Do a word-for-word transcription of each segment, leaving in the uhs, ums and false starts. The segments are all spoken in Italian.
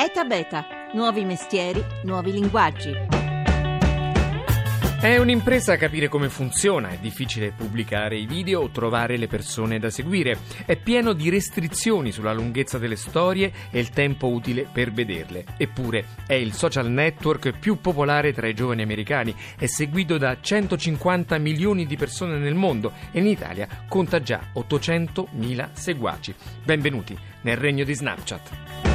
E T A BETA, nuovi mestieri, nuovi linguaggi. È un'impresa capire come funziona, è difficile pubblicare i video o trovare le persone da seguire, è pieno di restrizioni sulla lunghezza delle storie e il tempo utile per vederle. Eppure è il social network più popolare tra i giovani americani, è seguito da centocinquanta milioni di persone nel mondo e in Italia conta già ottocentomila seguaci. Benvenuti nel regno di Snapchat.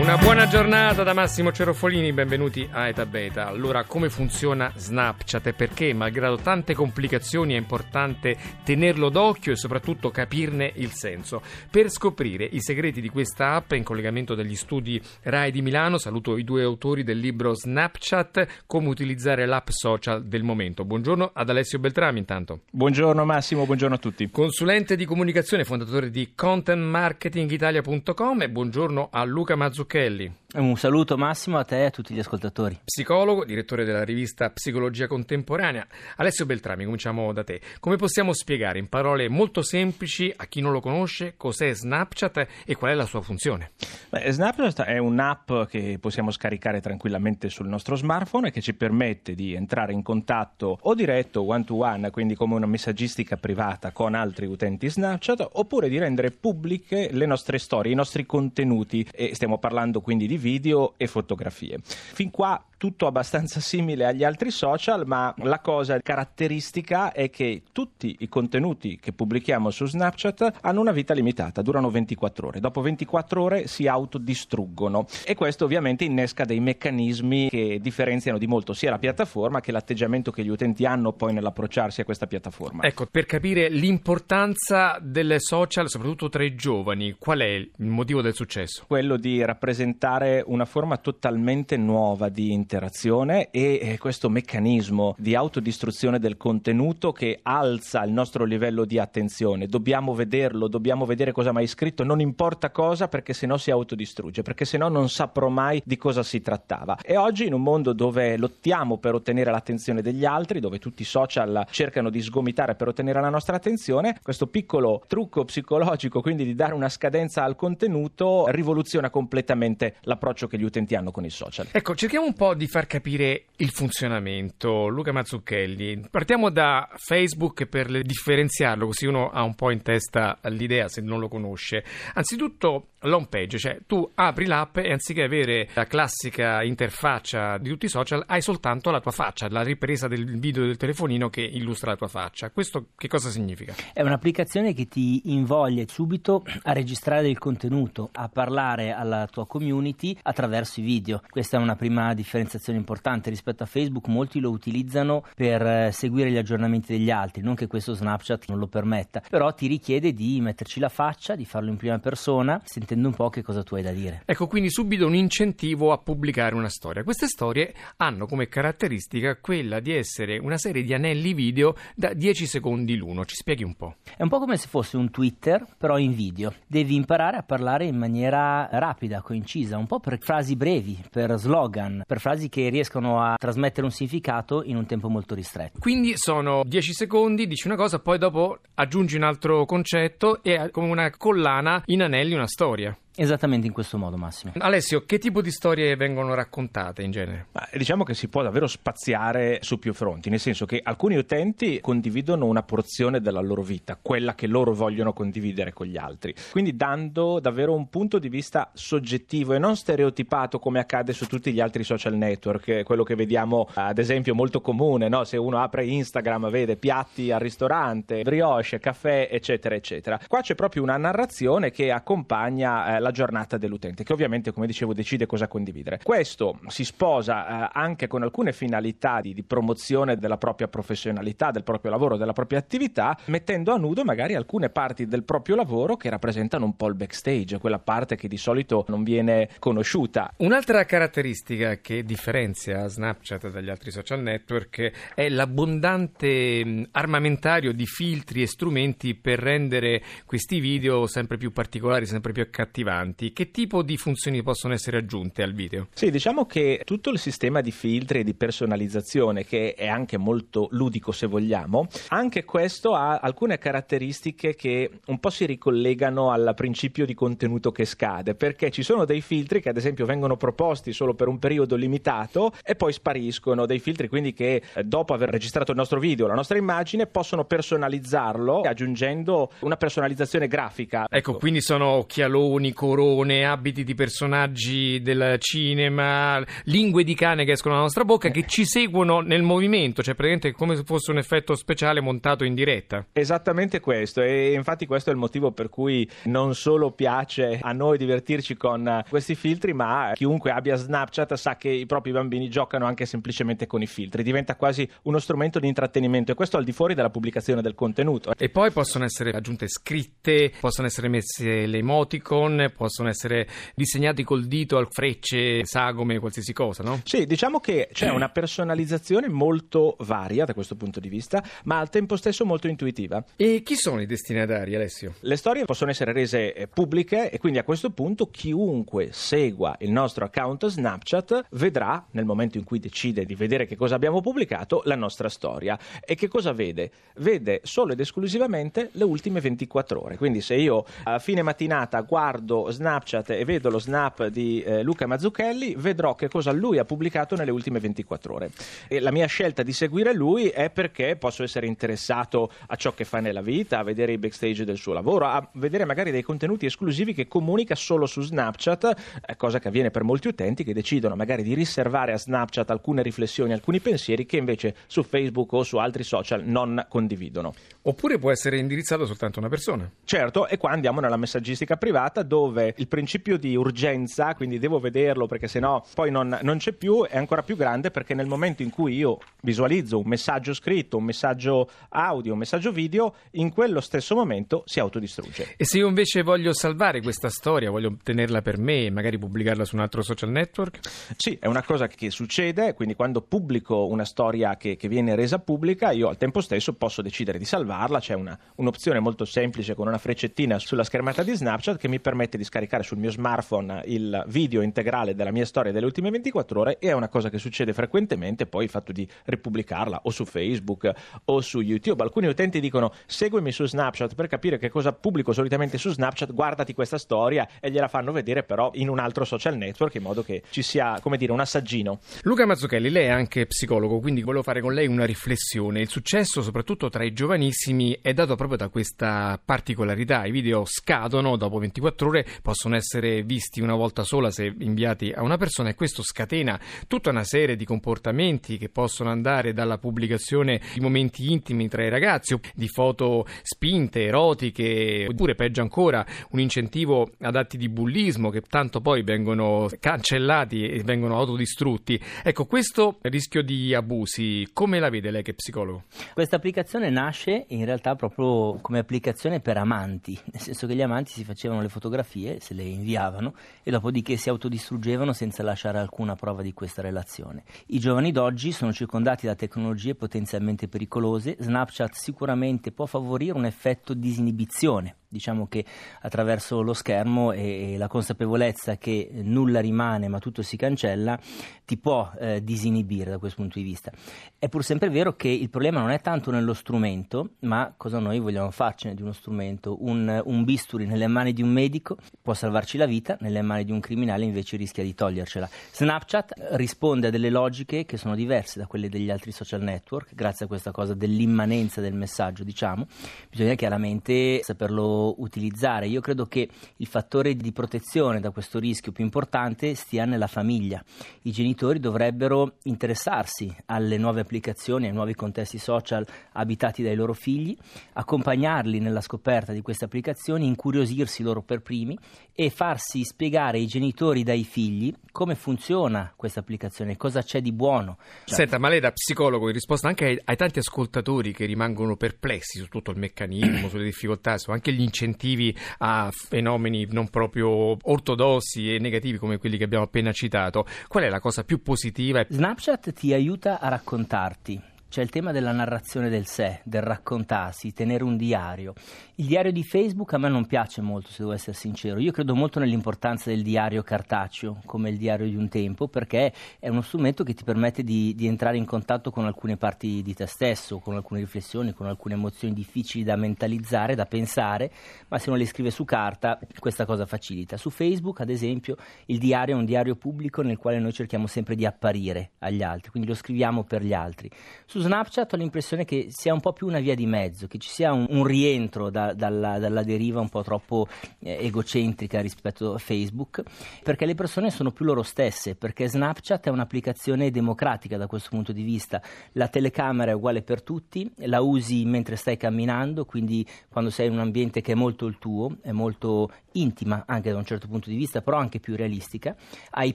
Una buona giornata da Massimo Cerofolini, benvenuti a E T A BETA. Allora, come funziona Snapchat e perché, malgrado tante complicazioni, è importante tenerlo d'occhio e soprattutto capirne il senso? Per scoprire i segreti di questa app, in collegamento dagli studi Rai di Milano, saluto i due autori del libro Snapchat, come utilizzare l'app social del momento. Buongiorno ad Alessio Beltrami intanto. Buongiorno Massimo, buongiorno a tutti. Consulente di comunicazione, fondatore di content marketing italia punto com e buongiorno a Luca Mazzucchelli. Un saluto Massimo a te e a tutti gli ascoltatori. Psicologo, direttore della rivista Psicologia Contemporanea. Alessio Beltrami, cominciamo da te. Come possiamo spiegare in parole molto semplici a chi non lo conosce cos'è Snapchat e qual è la sua funzione? Beh, Snapchat è un'app che possiamo scaricare tranquillamente sul nostro smartphone e che ci permette di entrare in contatto o diretto one to one, quindi come una messaggistica privata con altri utenti Snapchat, oppure di rendere pubbliche le nostre storie, i nostri contenuti, e stiamo parlando parlando quindi di video e fotografie. Fin qua tutto abbastanza simile agli altri social, ma la cosa caratteristica è che tutti i contenuti che pubblichiamo su Snapchat hanno una vita limitata, durano ventiquattro ore. Dopo ventiquattro ore si autodistruggono e questo ovviamente innesca dei meccanismi che differenziano di molto sia la piattaforma che l'atteggiamento che gli utenti hanno poi nell'approcciarsi a questa piattaforma. Ecco, per capire l'importanza delle social, soprattutto tra i giovani, qual è il motivo del successo? Quello di rappresentare una forma totalmente nuova di interazione e questo meccanismo di autodistruzione del contenuto che alza il nostro livello di attenzione. Dobbiamo vederlo, dobbiamo vedere cosa mai scritto, non importa cosa, perché sennò si autodistrugge, perché sennò non saprò mai di cosa si trattava. E oggi, in un mondo dove lottiamo per ottenere l'attenzione degli altri, dove tutti i social cercano di sgomitare per ottenere la nostra attenzione, questo piccolo trucco psicologico, quindi di dare una scadenza al contenuto, rivoluziona completamente l'approccio che gli utenti hanno con i social. Ecco, cerchiamo un po' di far capire il funzionamento. Luca Mazzucchelli, partiamo da Facebook per differenziarlo, così uno ha un po' in testa l'idea se non lo conosce. Anzitutto l'home page, cioè tu apri l'app e anziché avere la classica interfaccia di tutti i social hai soltanto la tua faccia, la ripresa del video del telefonino che illustra la tua faccia. Questo che cosa significa? È un'applicazione che ti invoglia subito a registrare il contenuto, a parlare alla tua community attraverso i video. Questa è una prima differenziazione importante rispetto a Facebook. Molti lo utilizzano per seguire gli aggiornamenti degli altri, non che questo Snapchat non lo permetta, però ti richiede di metterci la faccia, di farlo in prima persona, sentendo un po' che cosa tu hai da dire. Ecco, quindi subito un incentivo a pubblicare una storia. Queste storie hanno come caratteristica quella di essere una serie di anelli video da dieci secondi l'uno. Ci spieghi un po'? È un po' come se fosse un Twitter, però in video. Devi imparare a parlare in maniera rapida, concisa, un po' per frasi brevi, per slogan, per frasi che riescono a trasmettere un significato in un tempo molto ristretto. Quindi sono dieci secondi, dici una cosa, poi dopo aggiungi un altro concetto e come una collana in anelli una storia. Esattamente in questo modo, Massimo. Alessio, che tipo di storie vengono raccontate in genere? Ma diciamo che si può davvero spaziare su più fronti, nel senso che alcuni utenti condividono una porzione della loro vita, quella che loro vogliono condividere con gli altri, quindi dando davvero un punto di vista soggettivo e non stereotipato come accade su tutti gli altri social network, quello che vediamo ad esempio molto comune, no? Se uno apre Instagram vede piatti al ristorante, brioche, caffè, eccetera, eccetera. Qua c'è proprio una narrazione che accompagna eh, la La giornata dell'utente, che ovviamente, come dicevo, decide cosa condividere. Questo si sposa eh, anche con alcune finalità di, di promozione della propria professionalità, del proprio lavoro, della propria attività, mettendo a nudo magari alcune parti del proprio lavoro che rappresentano un po' il backstage, quella parte che di solito non viene conosciuta. Un'altra caratteristica che differenzia Snapchat dagli altri social network è l'abbondante armamentario di filtri e strumenti per rendere questi video sempre più particolari, sempre più accattivanti. importanti. Che tipo di funzioni possono essere aggiunte al video? Sì, diciamo che tutto il sistema di filtri e di personalizzazione, che è anche molto ludico se vogliamo, anche questo ha alcune caratteristiche che un po' si ricollegano al principio di contenuto che scade, perché ci sono dei filtri che ad esempio vengono proposti solo per un periodo limitato e poi spariscono, dei filtri quindi che dopo aver registrato il nostro video, la nostra immagine, possono personalizzarlo aggiungendo una personalizzazione grafica. Ecco, quindi sono occhialoni, corone, abiti di personaggi del cinema, lingue di cane che escono dalla nostra bocca, che ci seguono nel movimento, cioè praticamente come se fosse un effetto speciale montato in diretta. Esattamente questo, e infatti questo è il motivo per cui non solo piace a noi divertirci con questi filtri, ma chiunque abbia Snapchat sa che i propri bambini giocano anche semplicemente con i filtri, diventa quasi uno strumento di intrattenimento, e questo al di fuori della pubblicazione del contenuto. E poi possono essere aggiunte scritte, possono essere messe le emoticon, possono essere disegnati col dito, frecce, sagome, qualsiasi cosa, no? Sì, diciamo che c'è una personalizzazione molto varia da questo punto di vista, ma al tempo stesso molto intuitiva. E chi sono i destinatari, Alessio? Le storie possono essere rese pubbliche e quindi a questo punto chiunque segua il nostro account Snapchat vedrà, nel momento in cui decide di vedere che cosa abbiamo pubblicato, la nostra storia. E che cosa vede? Vede solo ed esclusivamente le ultime ventiquattro ore. Quindi se io a fine mattinata guardo Snapchat e vedo lo snap di eh, Luca Mazzucchelli, vedrò che cosa lui ha pubblicato nelle ultime ventiquattro ore. E la mia scelta di seguire lui è perché posso essere interessato a ciò che fa nella vita, a vedere i backstage del suo lavoro, a vedere magari dei contenuti esclusivi che comunica solo su Snapchat, cosa che avviene per molti utenti che decidono magari di riservare a Snapchat alcune riflessioni, alcuni pensieri che invece su Facebook o su altri social non condividono. Oppure può essere indirizzato soltanto a una persona. Certo, e qua andiamo nella messaggistica privata, dove il principio di urgenza, quindi devo vederlo perché sennò poi non, non c'è più, è ancora più grande, perché nel momento in cui io visualizzo un messaggio scritto, un messaggio audio, un messaggio video, in quello stesso momento si autodistrugge. E se io invece voglio salvare questa storia, voglio tenerla per me e magari pubblicarla su un altro social network? Sì, è una cosa che succede, quindi quando pubblico una storia che, che viene resa pubblica, io al tempo stesso posso decidere di salvarla. C'è una, un'opzione molto semplice con una freccettina sulla schermata di Snapchat che mi permette di scaricare sul mio smartphone il video integrale della mia storia delle ultime ventiquattro ore, e è una cosa che succede frequentemente poi il fatto di ripubblicarla o su Facebook o su YouTube. Alcuni utenti dicono: seguimi su Snapchat per capire che cosa pubblico solitamente su Snapchat, guardati questa storia, e gliela fanno vedere però in un altro social network, in modo che ci sia, come dire, un assaggino. Luca Mazzucchelli, lei è anche psicologo, quindi volevo fare con lei una riflessione. Il successo soprattutto tra i giovanissimi è dato proprio da questa particolarità: i video scadono dopo ventiquattro ore, possono essere visti una volta sola se inviati a una persona, e questo scatena tutta una serie di comportamenti che possono andare dalla pubblicazione di momenti intimi tra i ragazzi, di foto spinte, erotiche, oppure peggio ancora un incentivo ad atti di bullismo che tanto poi vengono cancellati e vengono autodistrutti. Ecco, questo rischio di abusi come la vede lei che psicologo? Questa applicazione nasce in realtà proprio come applicazione per amanti, nel senso che gli amanti si facevano le fotografie, se le inviavano, e dopodiché si autodistruggevano senza lasciare alcuna prova di questa relazione. I giovani d'oggi sono circondati da tecnologie potenzialmente pericolose. Snapchat sicuramente può favorire un effetto disinibizione. Diciamo che attraverso lo schermo e la consapevolezza che nulla rimane ma tutto si cancella ti può eh, disinibire da questo punto di vista. È pur sempre vero che il problema non è tanto nello strumento, ma cosa noi vogliamo farcene di uno strumento. Un, un bisturi nelle mani di un medico può salvarci la vita, nelle mani di un criminale invece rischia di togliercela. Snapchat risponde a delle logiche che sono diverse da quelle degli altri social network grazie a questa cosa dell'immanenza del messaggio, diciamo. Bisogna chiaramente saperlo utilizzare. Io credo che il fattore di protezione da questo rischio più importante stia nella famiglia. I genitori dovrebbero interessarsi alle nuove applicazioni, ai nuovi contesti social abitati dai loro figli, accompagnarli nella scoperta di queste applicazioni, incuriosirsi loro per primi e farsi spiegare ai genitori dai figli come funziona questa applicazione, cosa c'è di buono. Senta, ma lei da psicologo, in risposta anche ai, ai tanti ascoltatori che rimangono perplessi su tutto il meccanismo, sulle difficoltà, su anche gli incentivi a fenomeni non proprio ortodossi e negativi come quelli che abbiamo appena citato, qual è la cosa più positiva? Snapchat ti aiuta a raccontarti. C'è il tema della narrazione del sé, del raccontarsi, tenere un diario. Il diario di Facebook a me non piace molto, se devo essere sincero. Io credo molto nell'importanza del diario cartaceo come il diario di un tempo, perché è uno strumento che ti permette di, di entrare in contatto con alcune parti di te stesso, con alcune riflessioni, con alcune emozioni difficili da mentalizzare, da pensare, ma se non le scrive su carta questa cosa facilita. Su Facebook, ad esempio, il diario è un diario pubblico nel quale noi cerchiamo sempre di apparire agli altri, quindi lo scriviamo per gli altri. Su Snapchat ho l'impressione che sia un po' più una via di mezzo, che ci sia un, un rientro da Dalla, dalla deriva un po' troppo eh, egocentrica rispetto a Facebook, perché le persone sono più loro stesse, perché Snapchat è un'applicazione democratica da questo punto di vista. La telecamera è uguale per tutti, la usi mentre stai camminando, quindi quando sei in un ambiente che è molto il tuo, è molto intima anche da un certo punto di vista, però anche più realistica. Hai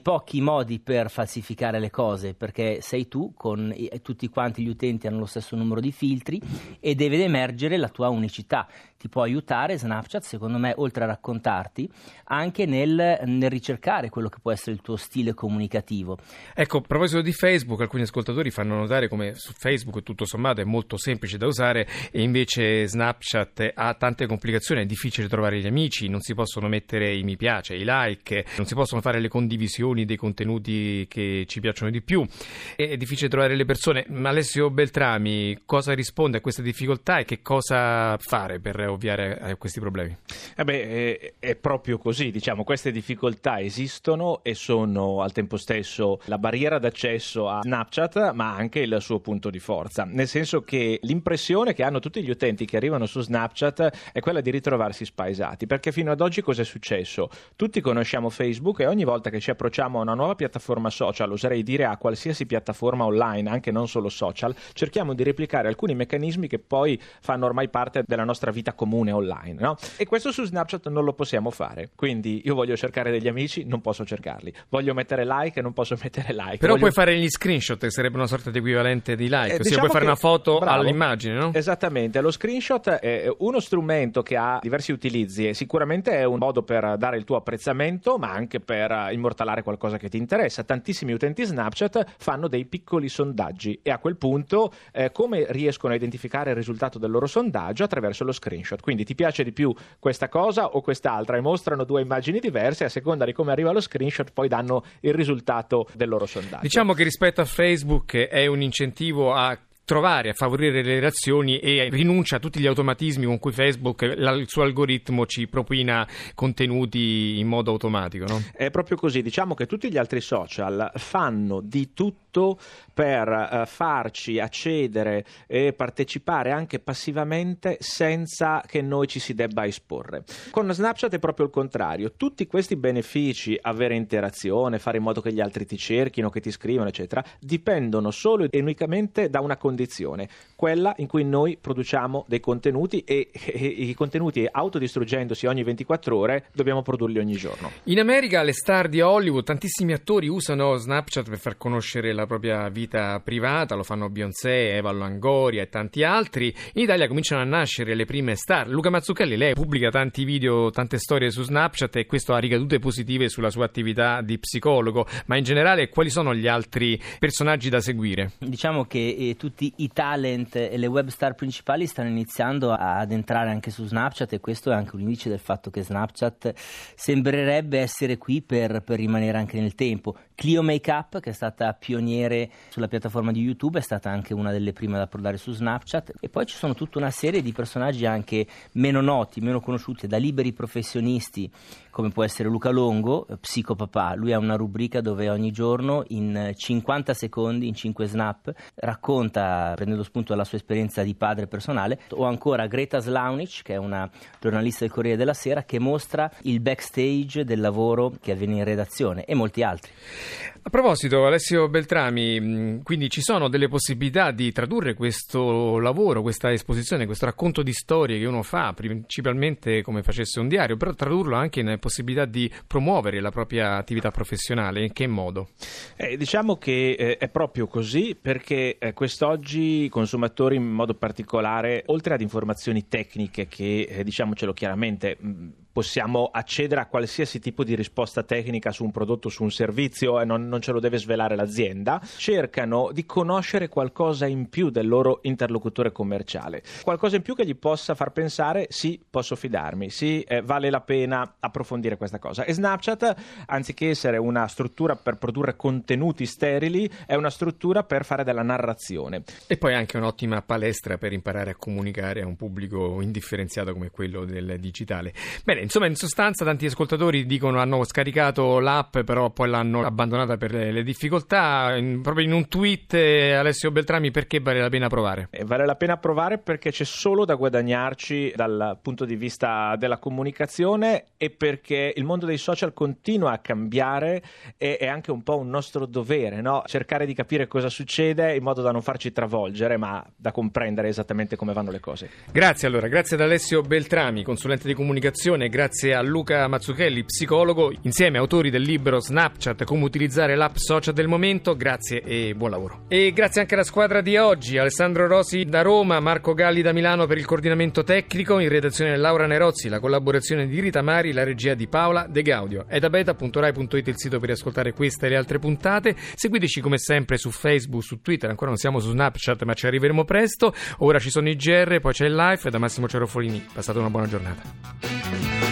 pochi modi per falsificare le cose, perché sei tu, con eh, tutti quanti gli utenti hanno lo stesso numero di filtri e deve emergere la tua unicità. Ti può aiutare Snapchat, secondo me, oltre a raccontarti, anche nel, nel ricercare quello che può essere il tuo stile comunicativo. Ecco, a proposito di Facebook, alcuni ascoltatori fanno notare come su Facebook tutto sommato è molto semplice da usare e invece Snapchat ha tante complicazioni, è difficile trovare gli amici, non si possono mettere i mi piace, i like, non si possono fare le condivisioni dei contenuti che ci piacciono di più, è difficile trovare le persone. Ma Alessio Beltrami cosa risponde a queste difficoltà e che cosa fare per ovviare a questi problemi? Eh beh, è, è proprio così, diciamo, queste difficoltà esistono e sono al tempo stesso la barriera d'accesso a Snapchat, ma anche il suo punto di forza, nel senso che l'impressione che hanno tutti gli utenti che arrivano su Snapchat è quella di ritrovarsi spaesati, perché fino ad oggi cosa è successo? Tutti conosciamo Facebook e ogni volta che ci approcciamo a una nuova piattaforma social, oserei dire a qualsiasi piattaforma online, anche non solo social, cerchiamo di replicare alcuni meccanismi che poi fanno ormai parte della nostra vita comune comune online, no? E questo su Snapchat non lo possiamo fare, quindi io voglio cercare degli amici, non posso cercarli, voglio mettere like, non posso mettere like, però voglio... puoi fare gli screenshot, che sarebbe una sorta di equivalente di like, eh, ossia diciamo puoi fare che... una foto, bravo, all'immagine, no? Esattamente, lo screenshot è uno strumento che ha diversi utilizzi e sicuramente è un modo per dare il tuo apprezzamento, ma anche per immortalare qualcosa che ti interessa. Tantissimi utenti Snapchat fanno dei piccoli sondaggi e a quel punto eh, come riescono a identificare il risultato del loro sondaggio? Attraverso lo screenshot. Quindi ti piace di più questa cosa o quest'altra, e mostrano due immagini diverse a seconda di come arriva lo screenshot, poi danno il risultato del loro sondaggio. Diciamo che rispetto a Facebook è un incentivo a trovare, a favorire le relazioni e rinuncia a tutti gli automatismi con cui Facebook, il suo algoritmo, ci propina contenuti in modo automatico, no? È proprio così, diciamo che tutti gli altri social fanno di tutto per uh, farci accedere e partecipare anche passivamente senza che noi ci si debba esporre. Con Snapchat è proprio il contrario, tutti questi benefici, avere interazione, fare in modo che gli altri ti cerchino, che ti scrivano eccetera, dipendono solo e unicamente da una condizione condizione, quella in cui noi produciamo dei contenuti e, e, e i contenuti, autodistruggendosi ogni ventiquattro ore, dobbiamo produrli ogni giorno. In America le star di Hollywood, tantissimi attori usano Snapchat per far conoscere la propria vita privata, lo fanno Beyoncé, Eva Longoria e tanti altri. In Italia cominciano a nascere le prime star. Luca Mazzucchelli, lei pubblica tanti video, tante storie su Snapchat e questo ha ricadute positive sulla sua attività di psicologo, ma in generale quali sono gli altri personaggi da seguire? Diciamo che eh, tutti i talent e le web star principali stanno iniziando ad entrare anche su Snapchat e questo è anche un indice del fatto che Snapchat sembrerebbe essere qui per, per rimanere anche nel tempo. Clio Makeup, che è stata pioniere sulla piattaforma di YouTube, è stata anche una delle prime ad approdare su Snapchat, e poi ci sono tutta una serie di personaggi anche meno noti, meno conosciuti, da liberi professionisti come può essere Luca Longo, Psicopapà. Lui ha una rubrica dove ogni giorno in cinquanta secondi, in cinque snap, racconta, prendendo spunto dalla sua esperienza di padre personale, o ancora Greta Slaunic, che è una giornalista del Corriere della Sera, che mostra il backstage del lavoro che avviene in redazione, e molti altri. A proposito, Alessio Beltrami, quindi ci sono delle possibilità di tradurre questo lavoro, questa esposizione, questo racconto di storie che uno fa, principalmente come facesse un diario, però tradurlo anche in possibilità di promuovere la propria attività professionale, in che modo? Eh, diciamo che eh, è proprio così, perché eh, quest'oggi Oggi i consumatori in modo particolare, oltre ad informazioni tecniche che, eh, diciamocelo chiaramente, mh, possiamo accedere a qualsiasi tipo di risposta tecnica su un prodotto, su un servizio, e non, non ce lo deve svelare l'azienda, cercano di conoscere qualcosa in più del loro interlocutore commerciale, qualcosa in più che gli possa far pensare sì, posso fidarmi, sì, eh, vale la pena approfondire questa cosa. E Snapchat, anziché essere una struttura per produrre contenuti sterili, è una struttura per fare della narrazione. E poi anche un'ottima palestra per imparare a comunicare a un pubblico indifferenziato come quello del digitale. Bene, insomma, in sostanza tanti ascoltatori dicono hanno scaricato l'app però poi l'hanno abbandonata per le, le difficoltà. In, proprio in un tweet eh, Alessio Beltrami, perché vale la pena provare? E vale la pena provare perché c'è solo da guadagnarci dal punto di vista della comunicazione, e perché il mondo dei social continua a cambiare e è anche un po' un nostro dovere, no? Cercare di capire cosa succede in modo da non farci travolgere, ma da comprendere esattamente come vanno le cose. Grazie, allora, grazie ad Alessio Beltrami, consulente di comunicazione, grazie a Luca Mazzucchelli, psicologo, insieme autori del libro Snapchat, come utilizzare l'app social del momento. Grazie e buon lavoro. E grazie anche alla squadra di oggi: Alessandro Rossi da Roma, Marco Galli da Milano per il coordinamento tecnico, in redazione Laura Nerozzi, la collaborazione di Rita Mari, la regia di Paola De Gaudio. E da beta punto rai punto it il sito per ascoltare questa e le altre puntate. Seguiteci come sempre su Facebook, su Twitter, ancora non siamo su Snapchat ma ci arriveremo presto. Ora ci sono i G R, poi c'è il live. Da Massimo Cerofolini, passate una buona giornata.